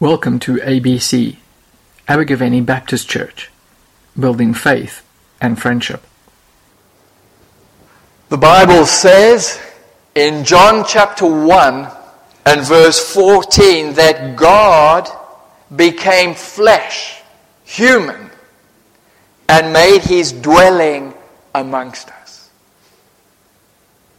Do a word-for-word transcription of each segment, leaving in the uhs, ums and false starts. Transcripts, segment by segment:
Welcome to A B C, Abergavenny Baptist Church, building faith and friendship. The Bible says in John chapter one and verse fourteen that God became flesh, human, and made his dwelling amongst us.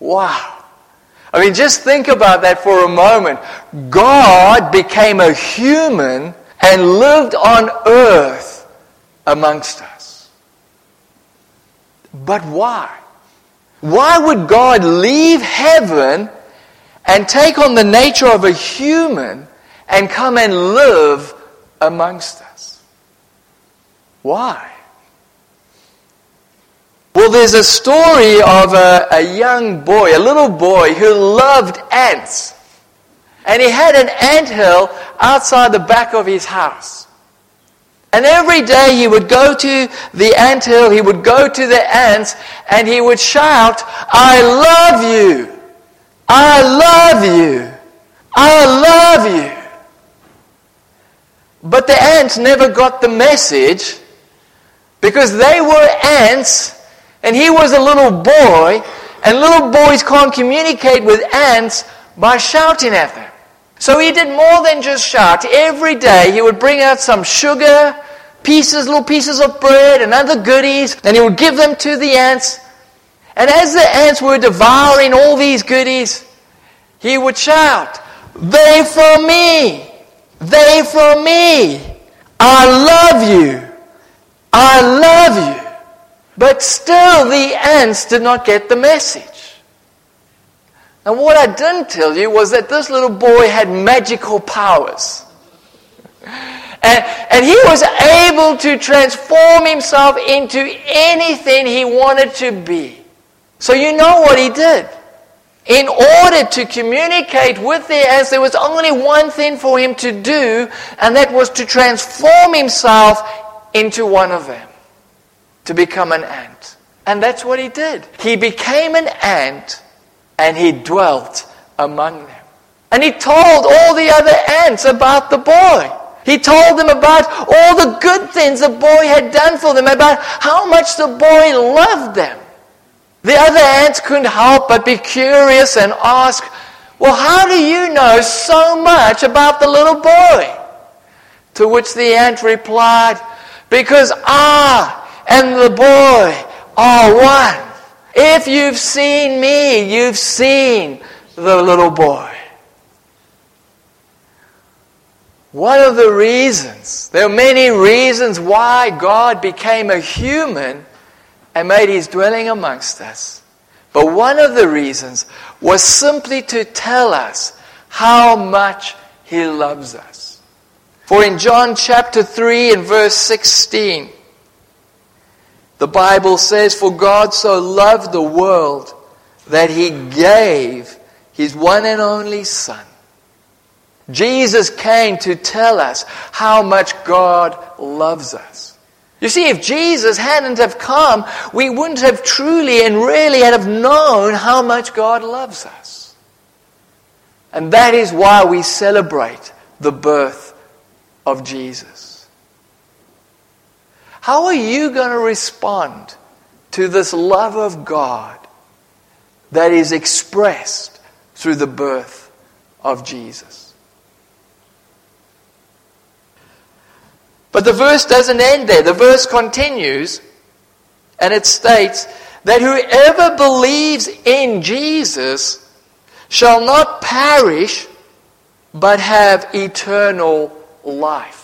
Wow. I mean, just think about that for a moment. God became a human and lived on earth amongst us. But why? Why would God leave heaven and take on the nature of a human and come and live amongst us? Why? Well, there's a story of a, a young boy, a little boy who loved ants. And he had an anthill outside the back of his house. And every day he would go to the anthill, he would go to the ants, and he would shout, "I love you! I love you! I love you!" But the ants never got the message because they were ants. And he was a little boy, and little boys can't communicate with ants by shouting at them. So he did more than just shout. Every day he would bring out some sugar, pieces, little pieces of bread and other goodies, and he would give them to the ants. And as the ants were devouring all these goodies, he would shout, "They for me! They for me! I love you! I love you!" But still the ants did not get the message. And what I didn't tell you was that this little boy had magical powers. And, and he was able to transform himself into anything he wanted to be. So you know what he did. In order to communicate with the ants, there was only one thing for him to do, and that was to transform himself into one of them. To become an ant. And that's what he did. He became an ant and he dwelt among them. And he told all the other ants about the boy. He told them about all the good things the boy had done for them, about how much the boy loved them. The other ants couldn't help but be curious and ask, "Well, how do you know so much about the little boy?" To which the ant replied, "Because I and the boy are one. If you've seen me, you've seen the little boy." One of the reasons, there are many reasons why God became a human and made his dwelling amongst us. But one of the reasons was simply to tell us how much he loves us. For in John chapter three and verse sixteen, the Bible says, "For God so loved the world that he gave his one and only Son." Jesus came to tell us how much God loves us. You see, if Jesus hadn't have come, we wouldn't have truly and really have known how much God loves us. And that is why we celebrate the birth of Jesus. How are you going to respond to this love of God that is expressed through the birth of Jesus? But the verse doesn't end there. The verse continues and it states that whoever believes in Jesus shall not perish but have eternal life.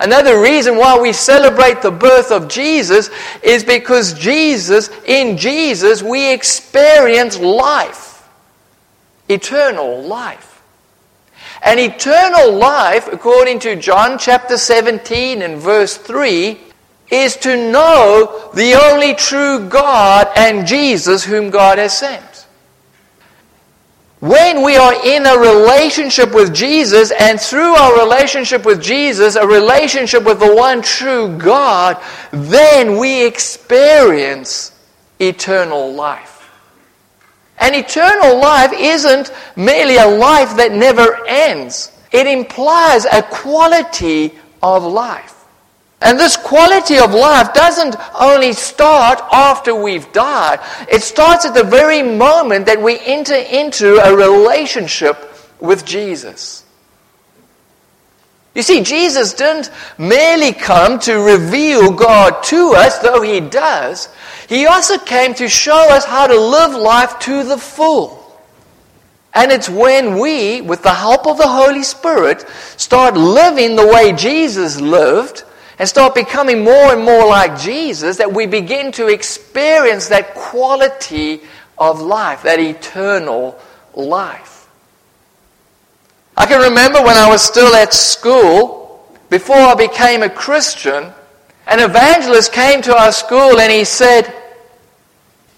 Another reason why we celebrate the birth of Jesus is because Jesus, in Jesus, we experience life. Eternal life. And eternal life, according to John chapter seventeen and verse three, is to know the only true God and Jesus whom God has sent. When we are in a relationship with Jesus, and through our relationship with Jesus, a relationship with the one true God, then we experience eternal life. And eternal life isn't merely a life that never ends. It implies a quality of life. And this quality of life doesn't only start after we've died. It starts at the very moment that we enter into a relationship with Jesus. You see, Jesus didn't merely come to reveal God to us, though he does. He also came to show us how to live life to the full. And it's when we, with the help of the Holy Spirit, start living the way Jesus lived and start becoming more and more like Jesus that we begin to experience that quality of life, that eternal life. I can remember when I was still at school, before I became a Christian, an evangelist came to our school and he said,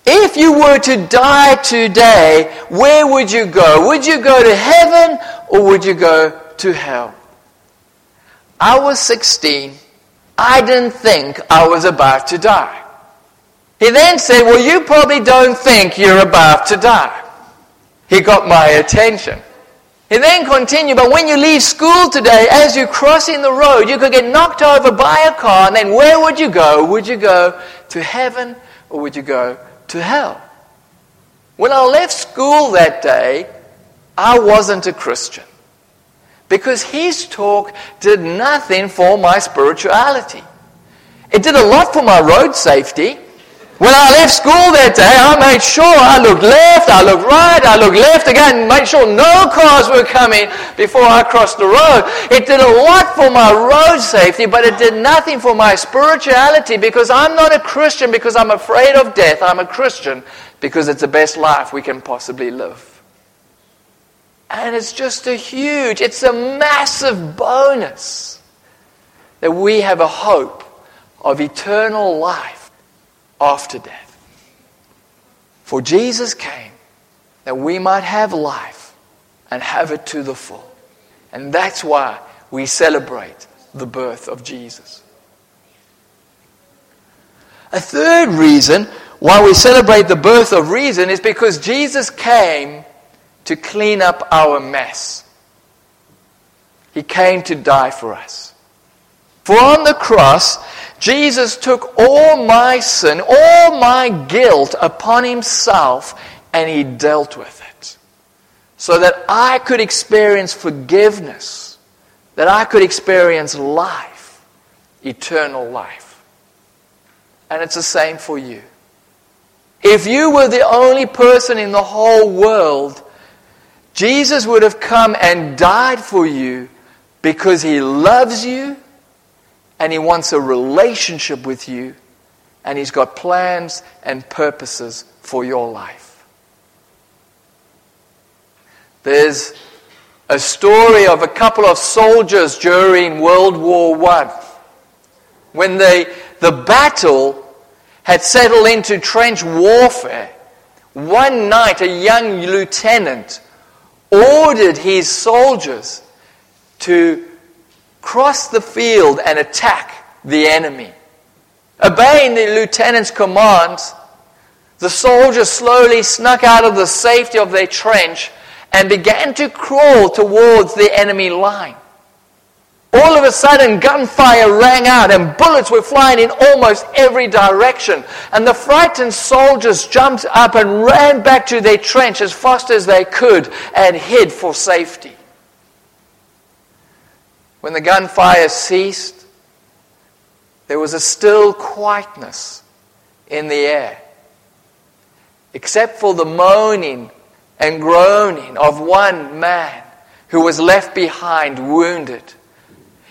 "If you were to die today, where would you go? Would you go to heaven or would you go to hell?" I was sixteen. I didn't think I was about to die. He then said, "Well, you probably don't think you're about to die." He got my attention. He then continued, "But when you leave school today, as you're crossing the road, you could get knocked over by a car, and then where would you go? Would you go to heaven or would you go to hell?" When I left school that day, I wasn't a Christian, because his talk did nothing for my spirituality. It did a lot for my road safety. When I left school that day, I made sure I looked left, I looked right, I looked left again, made sure no cars were coming before I crossed the road. It did a lot for my road safety, but it did nothing for my spirituality, because I'm not a Christian because I'm afraid of death. I'm a Christian because it's the best life we can possibly live. And it's just a huge, it's a massive bonus that we have a hope of eternal life after death. For Jesus came that we might have life and have it to the full. And that's why we celebrate the birth of Jesus. A third reason why we celebrate the birth of reason is because Jesus came to clean up our mess. He came to die for us. For on the cross, Jesus took all my sin, all my guilt upon himself, and he dealt with it. So that I could experience forgiveness, that I could experience life, eternal life. And it's the same for you. If you were the only person in the whole world, Jesus would have come and died for you because he loves you, and he wants a relationship with you, and he's got plans and purposes for your life. There's a story of a couple of soldiers during World War One. When they, the battle had settled into trench warfare, one night a young lieutenant ordered his soldiers to cross the field and attack the enemy. Obeying the lieutenant's commands, the soldiers slowly snuck out of the safety of their trench and began to crawl towards the enemy line. All of a sudden, gunfire rang out and bullets were flying in almost every direction. And the frightened soldiers jumped up and ran back to their trench as fast as they could and hid for safety. When the gunfire ceased, there was a still quietness in the air, except for the moaning and groaning of one man who was left behind wounded.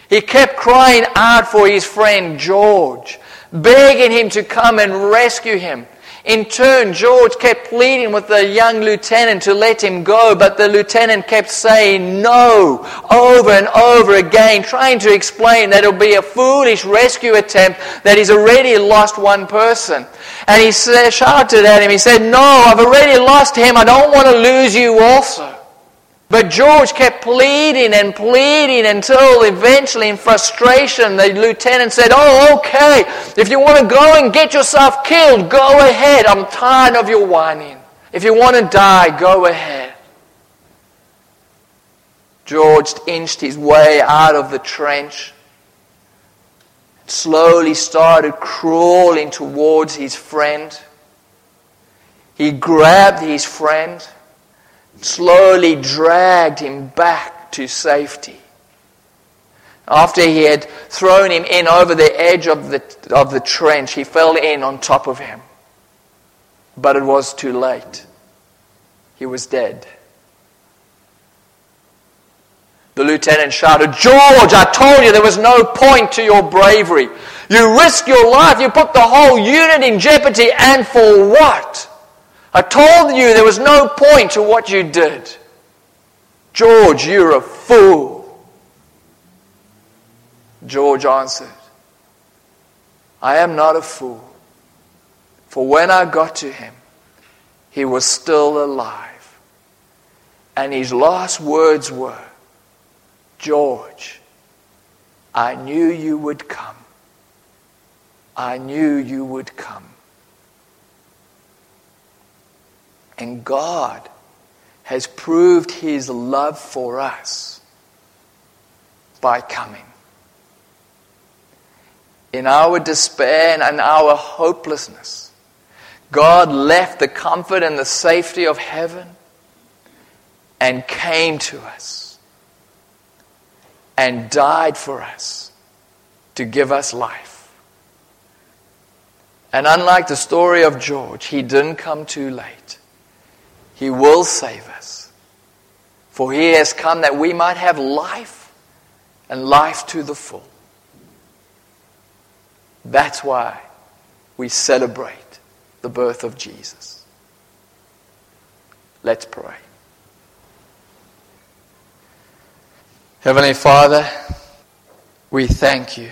He kept crying out for his friend George, begging him to come and rescue him. In turn, George kept pleading with the young lieutenant to let him go, but the lieutenant kept saying no over and over again, trying to explain that it'll be a foolish rescue attempt, that he's already lost one person. And he shouted at him, he said, "No, I've already lost him, I don't want to lose you also." But George kept pleading and pleading until eventually in frustration the lieutenant said, "Oh, okay, if you want to go and get yourself killed, go ahead. I'm tired of your whining. If you want to die, go ahead." George inched his way out of the trench, slowly started crawling towards his friend. He grabbed his friend, slowly dragged him back to safety. After he had thrown him in over the edge of the of the trench, he fell in on top of him. But it was too late. He was dead. The lieutenant shouted, "George, I told you there was no point to your bravery. You risked your life. You put the whole unit in jeopardy, and for what? I told you there was no point to what you did. George, you're a fool." George answered, "I am not a fool, for when I got to him, he was still alive." And his last words were, "George, I knew you would come. I knew you would come." And God has proved his love for us by coming. In our despair and our hopelessness, God left the comfort and the safety of heaven and came to us and died for us to give us life. And unlike the story of George, he didn't come too late. He will save us. For he has come that we might have life and life to the full. That's why we celebrate the birth of Jesus. Let's pray. Heavenly Father, we thank you.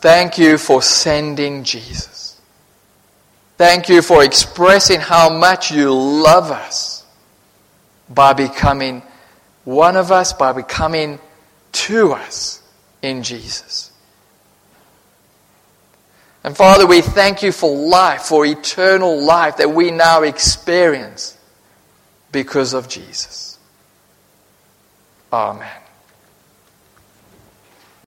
Thank you for sending Jesus. Thank you for expressing how much you love us by becoming one of us, by becoming to us in Jesus. And Father, we thank you for life, for eternal life that we now experience because of Jesus. Amen.